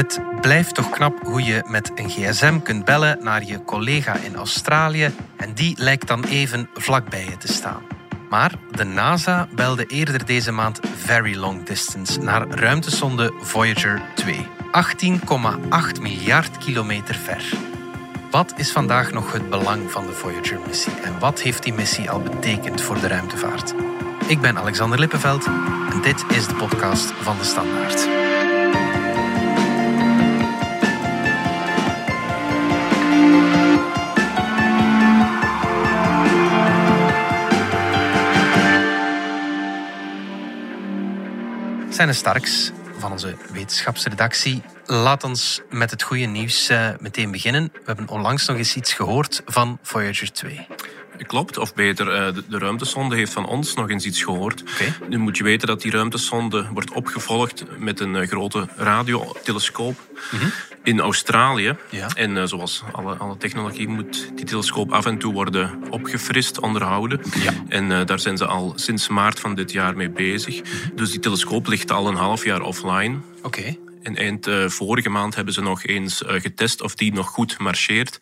Het blijft toch knap hoe je met een gsm kunt bellen naar je collega in Australië en die lijkt dan even vlakbij je te staan. Maar de NASA belde eerder deze maand Very Long Distance naar ruimtesonde Voyager 2. 18,8 miljard kilometer ver. Wat is vandaag nog het belang van de Voyager-missie en wat heeft die missie al betekend voor de ruimtevaart? Ik ben Alexander Lippenveld en dit is de podcast van De Standaard. Tijmen Starks van onze wetenschapsredactie. Laat ons met het goede nieuws meteen beginnen. We hebben onlangs nog eens iets gehoord van Voyager 2. Klopt, of beter, de ruimtesonde heeft van ons nog eens iets gehoord. Okay. Nu moet je weten dat die ruimtesonde wordt opgevolgd met een grote radiotelescoop in Australië. Ja. En zoals alle technologie moet die telescoop af en toe worden opgefrist, onderhouden. Ja. En daar zijn ze al sinds maart van dit jaar mee bezig. Mm-hmm. Dus die telescoop ligt al een half jaar offline. Okay. En eind vorige maand hebben ze nog eens getest of die nog goed marcheert.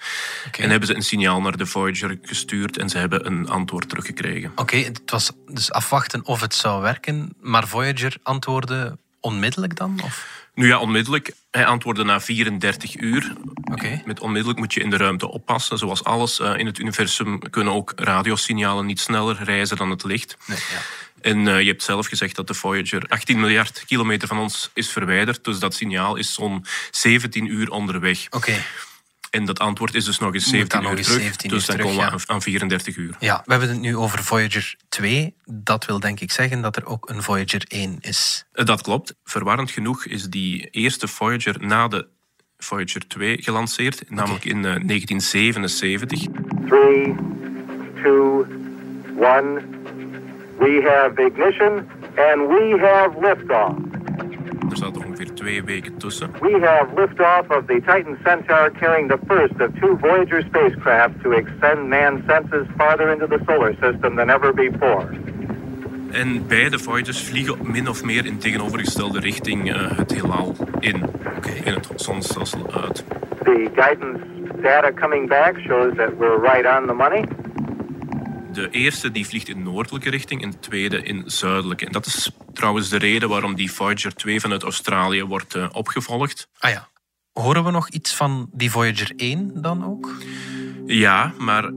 Okay. En hebben ze een signaal naar de Voyager gestuurd en ze hebben een antwoord teruggekregen. Oké, het was dus afwachten of het zou werken. Maar Voyager antwoordde onmiddellijk dan? Of? Nu ja, onmiddellijk. Hij antwoordde na 34 uur. Okay. Met onmiddellijk moet je in de ruimte oppassen. Zoals alles in het universum kunnen ook radiosignalen niet sneller reizen dan het licht. Nee, ja. En je hebt zelf gezegd dat de Voyager 18 miljard kilometer van ons is verwijderd. Dus dat signaal is zo'n 17 uur onderweg. Okay. En dat antwoord is dus nog eens 17 uur terug. We aan 34 uur. Ja, we hebben het nu over Voyager 2. Dat wil denk ik zeggen dat er ook een Voyager 1 is. Dat klopt. Verwarrend genoeg is die eerste Voyager na de Voyager 2 gelanceerd. Okay. Namelijk in 1977. 3, 2, 1... We have ignition and we have liftoff. Er zaten ongeveer 2 weken tussen. We have liftoff of the Titan Centaur carrying the first of 2 Voyager spacecraft to extend man's senses farther into the solar system than ever before. En beide Voyagers vliegen min of meer in tegenovergestelde richting het heelal in. Okay. In het zonstelsel uit. The guidance data coming back shows that we're right on the money. De eerste die vliegt in noordelijke richting en de tweede in zuidelijke. En dat is trouwens de reden waarom die Voyager 2 vanuit Australië wordt opgevolgd. Ah ja. Horen we nog iets van die Voyager 1 dan ook? Ja, maar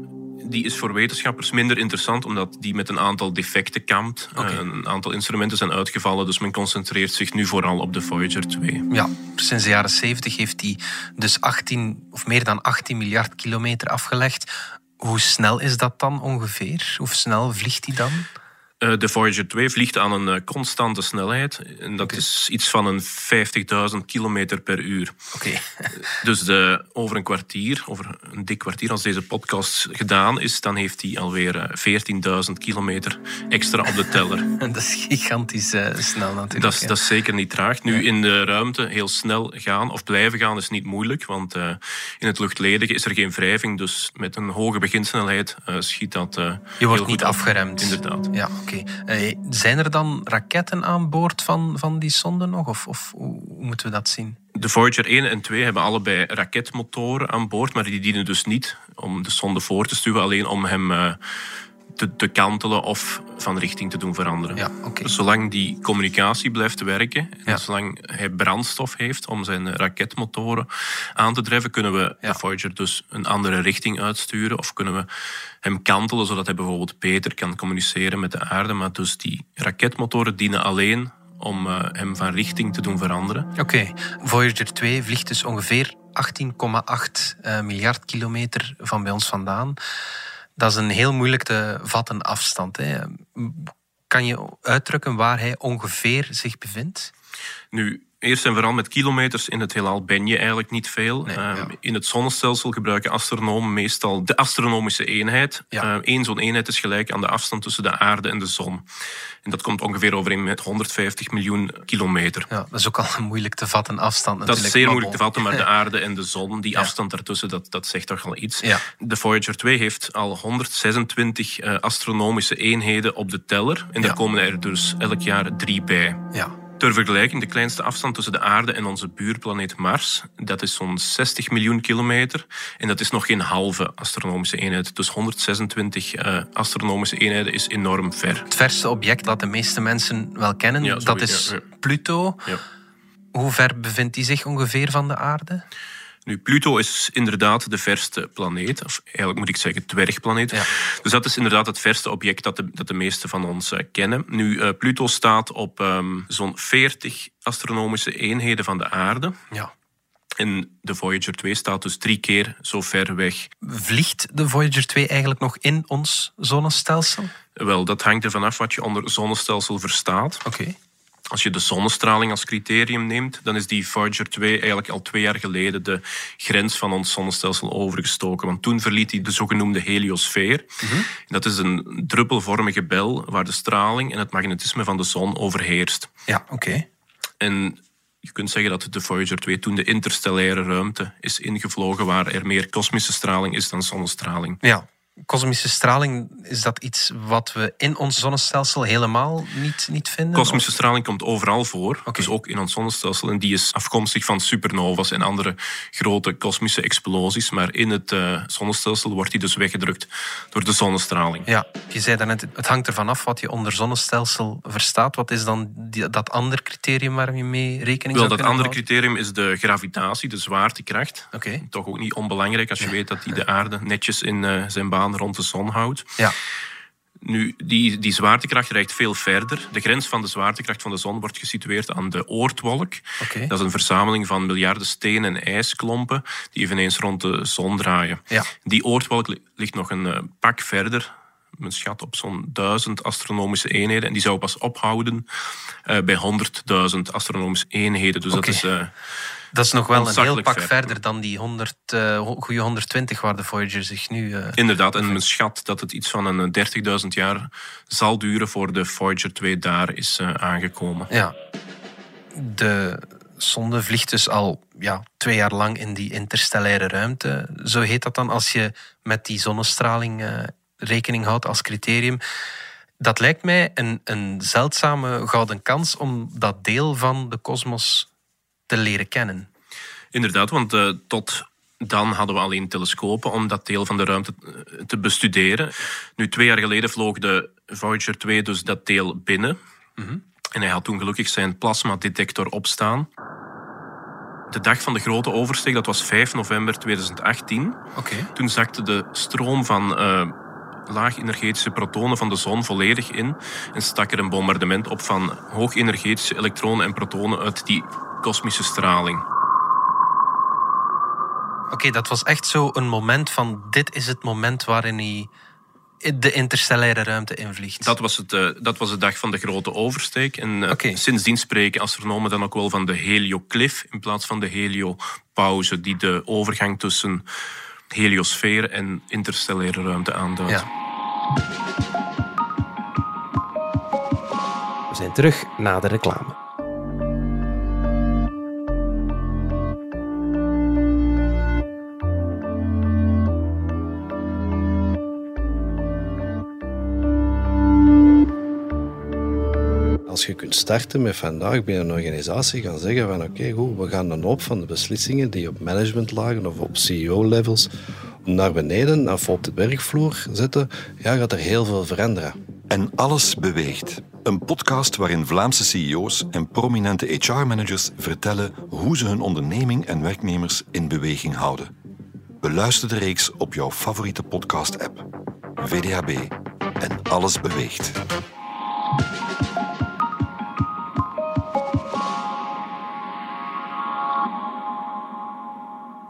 die is voor wetenschappers minder interessant omdat die met een aantal defecten kampt. Okay. Een aantal instrumenten zijn uitgevallen, dus men concentreert zich nu vooral op de Voyager 2. Ja, sinds de jaren 70 heeft die dus 18 of meer dan 18 miljard kilometer afgelegd. Hoe snel is dat dan ongeveer? Hoe snel vliegt die dan? De Voyager 2 vliegt aan een constante snelheid. En dat is iets van een 50.000 kilometer per uur. Okay. Dus over een dik kwartier, als deze podcast gedaan is, dan heeft hij alweer 14.000 kilometer extra op de teller. Dat is gigantisch snel natuurlijk. Dat is zeker niet traag. Nu, in de ruimte heel snel gaan of blijven gaan is niet moeilijk, want in het luchtledige is er geen wrijving. Dus met een hoge beginsnelheid schiet dat je wordt niet afgeremd. Inderdaad. Ja. Okay. Zijn er dan raketten aan boord van die sonden nog? Of hoe moeten we dat zien? De Voyager 1 en 2 hebben allebei raketmotoren aan boord, maar die dienen dus niet om de sonde voor te stuwen, alleen om hem te kantelen of van richting te doen veranderen. Ja, okay. Dus zolang die communicatie blijft werken en zolang hij brandstof heeft om zijn raketmotoren aan te drijven, kunnen we de Voyager dus een andere richting uitsturen of kunnen we hem kantelen zodat hij bijvoorbeeld beter kan communiceren met de aarde. Maar dus die raketmotoren dienen alleen om hem van richting te doen veranderen. Oké. Voyager 2 vliegt dus ongeveer 18,8 miljard kilometer van bij ons vandaan. Dat is een heel moeilijk te vatten afstand. Hè. Kan je uitdrukken waar hij ongeveer zich bevindt? Nu, eerst en vooral met kilometers in het heelal ben je eigenlijk niet veel. Nee, ja. In het zonnestelsel gebruiken astronomen meestal de astronomische eenheid. Ja. Zo'n eenheid is gelijk aan de afstand tussen de aarde en de zon. En dat komt ongeveer overeen met 150 miljoen kilometer. Ja, dat is ook al een moeilijk te vatten afstand. Dat is zeer moeilijk te vatten, maar de aarde en de zon, die afstand daartussen, dat zegt toch al iets. Ja. De Voyager 2 heeft al 126 astronomische eenheden op de teller. En daar komen er dus elk jaar 3 bij. Ja. Ter vergelijking, de kleinste afstand tussen de aarde en onze buurplaneet Mars, dat is zo'n 60 miljoen kilometer. En dat is nog geen halve astronomische eenheid. Dus 126 astronomische eenheden is enorm ver. Het verste object dat de meeste mensen wel kennen, ja, dat is Pluto. Ja. Hoe ver bevindt die zich ongeveer van de aarde? Nu, Pluto is inderdaad de verste planeet, of eigenlijk moet ik zeggen dwergplaneet. Ja. Dus dat is inderdaad het verste object dat de meeste van ons kennen. Nu, Pluto staat op zo'n 40 astronomische eenheden van de aarde. Ja. En de Voyager 2 staat dus 3 keer zo ver weg. Vliegt de Voyager 2 eigenlijk nog in ons zonnestelsel? Wel, dat hangt ervan af wat je onder zonnestelsel verstaat. Oké. Als je de zonnestraling als criterium neemt, dan is die Voyager 2 eigenlijk al 2 jaar geleden de grens van ons zonnestelsel overgestoken. Want toen verliet hij de zogenoemde heliosfeer. Mm-hmm. Dat is een druppelvormige bel waar de straling en het magnetisme van de zon overheerst. Ja, oké. En je kunt zeggen dat de Voyager 2 toen de interstellaire ruimte is ingevlogen waar er meer kosmische straling is dan zonnestraling. Ja. Kosmische straling, is dat iets wat we in ons zonnestelsel helemaal niet vinden? Kosmische straling komt overal voor, dus ook in ons zonnestelsel. En die is afkomstig van supernovas en andere grote kosmische explosies. Maar in het zonnestelsel wordt die dus weggedrukt door de zonnestraling. Ja, je zei daarnet, het hangt ervan af wat je onder zonnestelsel verstaat. Wat is dan dat andere criterium waar je mee rekening zou kunnen houden? Dat andere criterium is de gravitatie, de zwaartekracht. Okay. Toch ook niet onbelangrijk als je weet dat die de aarde netjes in zijn baan rond de zon houdt. Ja. Nu, die zwaartekracht reikt veel verder. De grens van de zwaartekracht van de zon wordt gesitueerd aan de oortwolk. Okay. Dat is een verzameling van miljarden stenen en ijsklompen die eveneens rond de zon draaien. Ja. Die oortwolk ligt nog een pak verder, men schat op zo'n 1000 astronomische eenheden. En die zou pas ophouden bij 100.000 astronomische eenheden. Dus dat is... Dat is nog wel een heel pak verder dan die 120 waar de Voyager zich nu... Inderdaad, en men schat dat het iets van een 30.000 jaar zal duren voor de Voyager 2 daar is aangekomen. Ja. De zonde vliegt dus al 2 jaar lang in die interstellaire ruimte. Zo heet dat dan als je met die zonnestraling rekening houdt als criterium. Dat lijkt mij een zeldzame gouden kans om dat deel van de kosmos te leren kennen. Inderdaad, want tot dan hadden we alleen telescopen om dat deel van de ruimte te bestuderen. Nu, 2 jaar geleden vloog de Voyager 2 dus dat deel binnen. Mm-hmm. En hij had toen gelukkig zijn plasmadetector opstaan. De dag van de grote oversteek, dat was 5 november 2018. Okay. Toen zakte de stroom van... laag-energetische protonen van de zon volledig in en stak er een bombardement op van hoog-energetische elektronen en protonen uit die kosmische straling. Oké, dat was echt zo een moment van dit is het moment waarin hij de interstellaire ruimte invliegt. Dat was de dag van de grote oversteek. En sindsdien spreken astronomen dan ook wel van de helioclif in plaats van de heliopauze die de overgang tussen heliosfeer en interstellaire ruimte aanduidt. Ja. We zijn terug na de reclame. Als je kunt starten met vandaag bij een organisatie, gaan zeggen van goed, we gaan een hoop van de beslissingen die op managementlagen of op CEO-levels naar beneden of op de werkvloer zetten, gaat er heel veel veranderen. En alles beweegt. Een podcast waarin Vlaamse CEO's en prominente HR-managers vertellen hoe ze hun onderneming en werknemers in beweging houden. Beluister de reeks op jouw favoriete podcast-app. VDHB. En alles beweegt.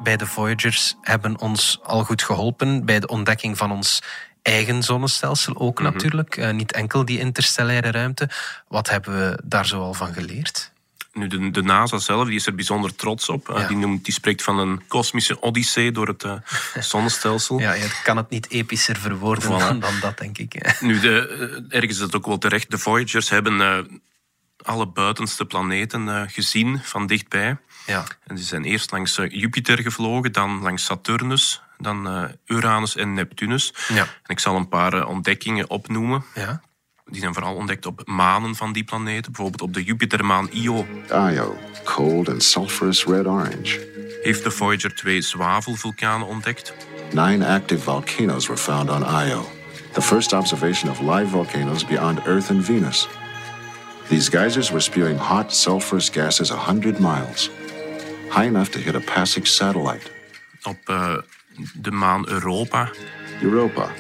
Bij de Voyagers hebben ons al goed geholpen bij de ontdekking van ons eigen zonnestelsel ook natuurlijk. Niet enkel die interstellaire ruimte. Wat hebben we daar zoal van geleerd? Nu, de NASA zelf die is er bijzonder trots op. Ja. Die spreekt van een kosmische odyssee door het zonnestelsel. Ja, je kan het niet epischer verwoorden dan dat, denk ik. Nu, ergens is het ook wel terecht. De Voyagers hebben... alle buitenste planeten gezien van dichtbij. Ja. En die zijn eerst langs Jupiter gevlogen, dan langs Saturnus, dan Uranus en Neptunus. Ja. En ik zal een paar ontdekkingen opnoemen. Ja. Die zijn vooral ontdekt op manen van die planeten, bijvoorbeeld op de Jupitermaan Io. Io, cold and sulfurous red-orange. Heeft de Voyager 2 zwavelvulkanen ontdekt. 9 active volcanoes were found on Io. The first observation of live volcanoes beyond Earth and Venus. These geysers were spewing hot sulfurous gases 100 miles. High enough to hit a passing satellite. Op de maan Europa. Europa.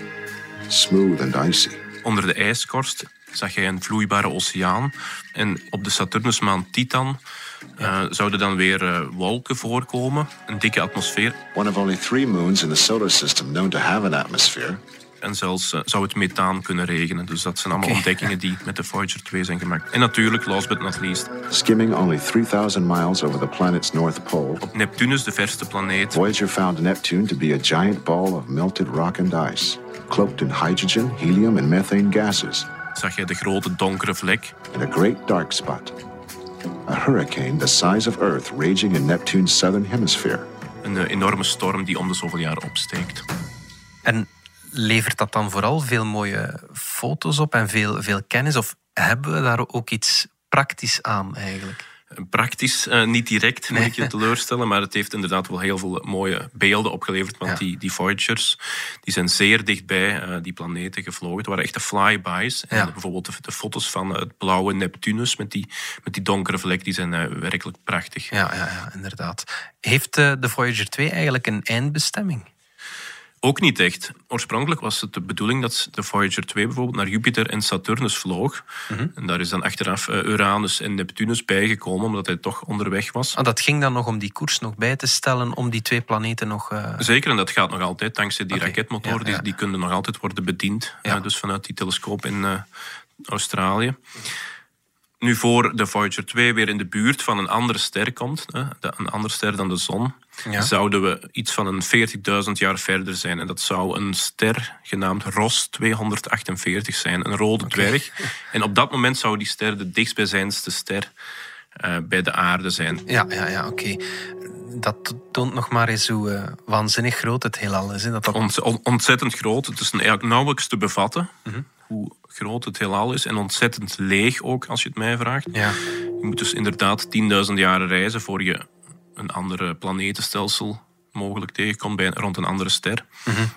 Smooth and icy. Onder de ijskorst zag je een vloeibare oceaan. En op de Saturnusmaan Titan zouden dan weer wolken voorkomen. Een dikke atmosfeer. One of only 3 moons in the solar system known to have an atmosphere. En zelfs zou het methaan kunnen regenen. Dus dat zijn allemaal ontdekkingen die met de Voyager 2 zijn gemaakt. En natuurlijk, last but not least. Skimming only 3000 miles over the planet's north pole. Op Neptunus, de verste planeet. Voyager found Neptune to be a giant ball of melted rock and ice. Cloaked in hydrogen, helium and methane gases. Zag je de grote donkere vlek. And a great dark spot. A hurricane the size of Earth raging in Neptune's southern hemisphere. Een enorme storm die om de zoveel jaar opsteekt. En levert dat dan vooral veel mooie foto's op en veel kennis? Of hebben we daar ook iets praktisch aan eigenlijk? Praktisch, niet direct, moet ik je teleurstellen. Maar het heeft inderdaad wel heel veel mooie beelden opgeleverd. Want die Voyagers die zijn zeer dichtbij die planeten gevlogen. Het waren echte flybys. Ja. En bijvoorbeeld de foto's van het blauwe Neptunus met die donkere vlek, die zijn werkelijk prachtig. Ja, inderdaad. Heeft de Voyager 2 eigenlijk een eindbestemming? Ook niet echt. Oorspronkelijk was het de bedoeling dat de Voyager 2 bijvoorbeeld naar Jupiter en Saturnus vloog. Mm-hmm. En daar is dan achteraf Uranus en Neptunus bijgekomen, omdat hij toch onderweg was. Ah, dat ging dan nog om die koers nog bij te stellen, om die twee planeten nog... Zeker, en dat gaat nog altijd, dankzij die raketmotoren. Ja. Die kunnen nog altijd worden bediend. Ja. Dus vanuit die telescoop in Australië. Nu voor de Voyager 2 weer in de buurt van een andere ster komt, een andere ster dan de zon, zouden we iets van een 40.000 jaar verder zijn. En dat zou een ster genaamd Ross 248 zijn, een rode dwerg. En op dat moment zou die ster de dichtstbijzijnde ster bij de aarde zijn. Ja, oké. Dat toont nog maar eens hoe waanzinnig groot het heelal is. Ontzettend groot. Het is eigenlijk nauwelijks te bevatten. Mm-hmm. Hoe groot het heelal is en ontzettend leeg ook, als je het mij vraagt. Ja. Je moet dus inderdaad 10.000 jaren reizen voor je een ander planetenstelsel mogelijk tegenkomt rond een andere ster. Mm-hmm.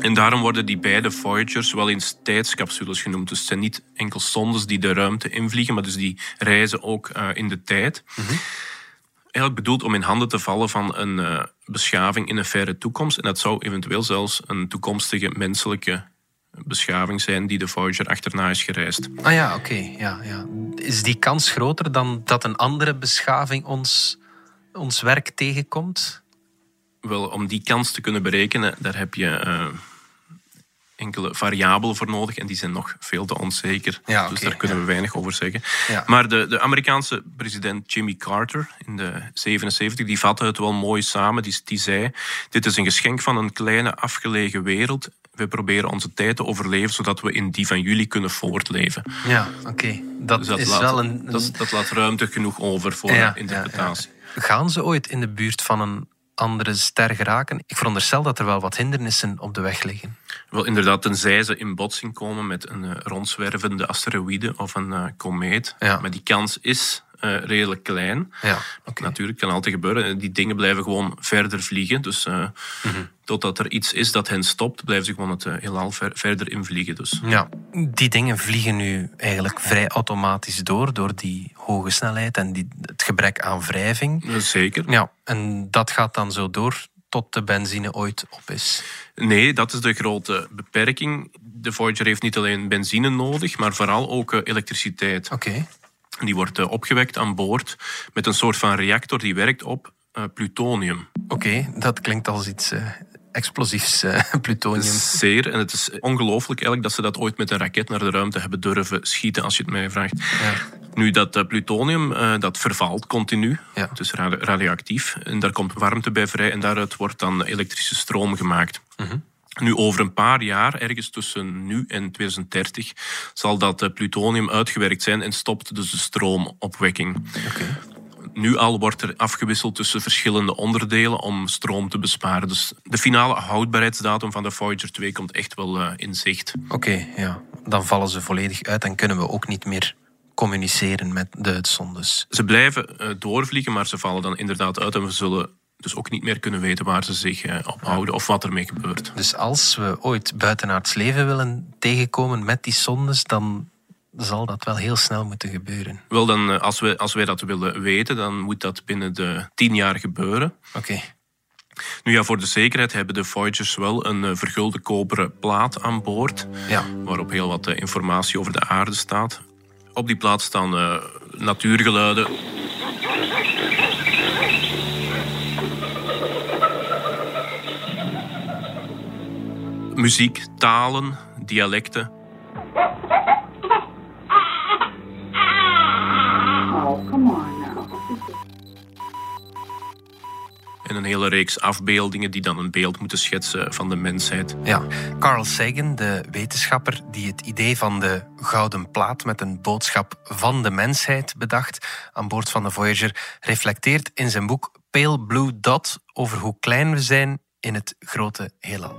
En daarom worden die beide Voyagers wel eens tijdscapsules genoemd. Dus het zijn niet enkel sondes die de ruimte invliegen, maar dus die reizen ook in de tijd. Mm-hmm. Eigenlijk bedoeld om in handen te vallen van een beschaving in een verre toekomst. En dat zou eventueel zelfs een toekomstige menselijke beschaving zijn die de Voyager achterna is gereisd. Ah ja, oké. Is die kans groter dan dat een andere beschaving ons werk tegenkomt? Wel, om die kans te kunnen berekenen, daar heb je enkele variabelen voor nodig en die zijn nog veel te onzeker. Ja, dus daar kunnen we weinig over zeggen. Ja. Maar de Amerikaanse president Jimmy Carter in de 1977, die vatte het wel mooi samen. Die zei, dit is een geschenk van een kleine afgelegen wereld. We proberen onze tijd te overleven, zodat we in die van jullie kunnen voortleven. Ja, oké. Dat laat ruimte genoeg over voor interpretatie. Ja. Gaan ze ooit in de buurt van een andere ster geraken? Ik veronderstel dat er wel wat hindernissen op de weg liggen. Wel, inderdaad, tenzij ze in botsing komen met een rondzwervende asteroïde of een komeet. Ja. Maar die kans is redelijk klein. Ja, okay. Natuurlijk, kan altijd gebeuren. Die dingen blijven gewoon verder vliegen. Dus totdat er iets is dat hen stopt, blijven ze gewoon het heelal verder invliegen. Dus. Ja, die dingen vliegen nu eigenlijk vrij automatisch door die hoge snelheid en het gebrek aan wrijving. Zeker. Ja, en dat gaat dan zo door tot de benzine ooit op is. Nee, dat is de grote beperking. De Voyager heeft niet alleen benzine nodig, maar vooral ook elektriciteit. Oké. Die wordt opgewekt aan boord met een soort van reactor die werkt op plutonium. Oké, dat klinkt als iets explosiefs, plutonium. Zeer, en het is ongelooflijk eigenlijk dat ze dat ooit met een raket naar de ruimte hebben durven schieten, als je het mij vraagt. Ja. Nu, dat plutonium, dat vervalt continu. Ja. Het is radioactief en daar komt warmte bij vrij en daaruit wordt dan elektrische stroom gemaakt. Mm-hmm. Nu, over een paar jaar, ergens tussen nu en 2030, zal dat plutonium uitgewerkt zijn en stopt dus de stroomopwekking. Okay. Nu al wordt er afgewisseld tussen verschillende onderdelen om stroom te besparen. Dus de finale houdbaarheidsdatum van de Voyager 2 komt echt wel in zicht. Oké, ja. dan vallen ze volledig uit. Dan kunnen we ook niet meer communiceren met de zondes. Ze blijven doorvliegen, maar ze vallen dan inderdaad uit. En we zullen dus ook niet meer kunnen weten waar ze zich ophouden of wat ermee gebeurt. Dus als we ooit buitenaards leven willen tegenkomen met die zondes, dan zal dat wel heel snel moeten gebeuren. Wel, dan, als wij dat willen weten, dan moet dat binnen de 10 jaar gebeuren. Oké. Nu ja, voor de zekerheid hebben de Voyagers wel een vergulde koperen plaat aan boord. Ja. Waarop heel wat informatie over de aarde staat. Op die plaat staan natuurgeluiden. Muziek, talen, dialecten. En een hele reeks afbeeldingen die dan een beeld moeten schetsen van de mensheid. Ja, Carl Sagan, de wetenschapper die het idee van de gouden plaat met een boodschap van de mensheid bedacht aan boord van de Voyager, reflecteert in zijn boek Pale Blue Dot over hoe klein we zijn in het grote heelal.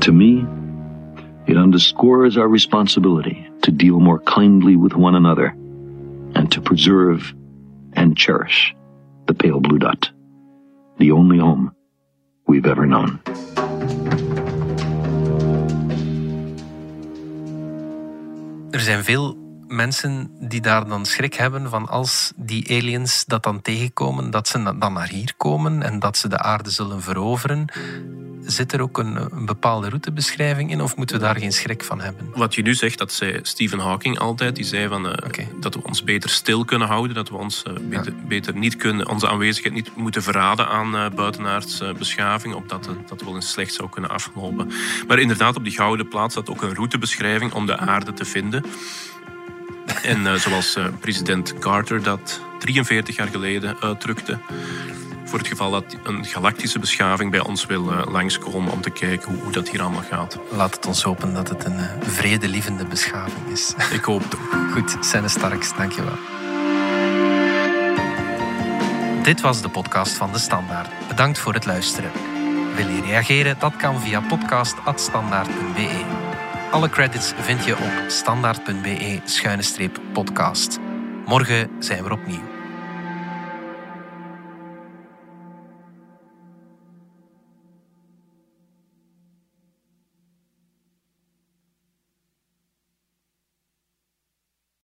To me, it underscores our responsibility to deal more kindly with one another and to preserve and cherish the pale blue dot. The only home we've ever known. Er zijn veel mensen die daar dan schrik hebben van als die aliens dat dan tegenkomen, dat ze dan naar hier komen en dat ze de aarde zullen veroveren. Zit er ook een bepaalde routebeschrijving in of moeten we daar geen schrik van hebben? Wat je nu zegt, dat zei Stephen Hawking altijd. Die zei van, dat we ons beter stil kunnen houden. Dat we ons beter niet kunnen, onze aanwezigheid niet moeten verraden aan buitenaardse beschaving. Opdat dat wel eens slecht zou kunnen aflopen. Maar inderdaad, op die gouden plaats staat ook een routebeschrijving om de aarde te vinden. En zoals president Carter dat 43 jaar geleden uitdrukte. Voor het geval dat een galactische beschaving bij ons wil langskomen om te kijken hoe dat hier allemaal gaat. Laat het ons hopen dat het een vredelievende beschaving is. Ik hoop het ook. Goed, Tijmen Starks, dankjewel. Dit was de podcast van De Standaard. Bedankt voor het luisteren. Wil je reageren? Dat kan via podcast@standaard.be. Alle credits vind je op standaard.be/podcast. Morgen zijn we opnieuw.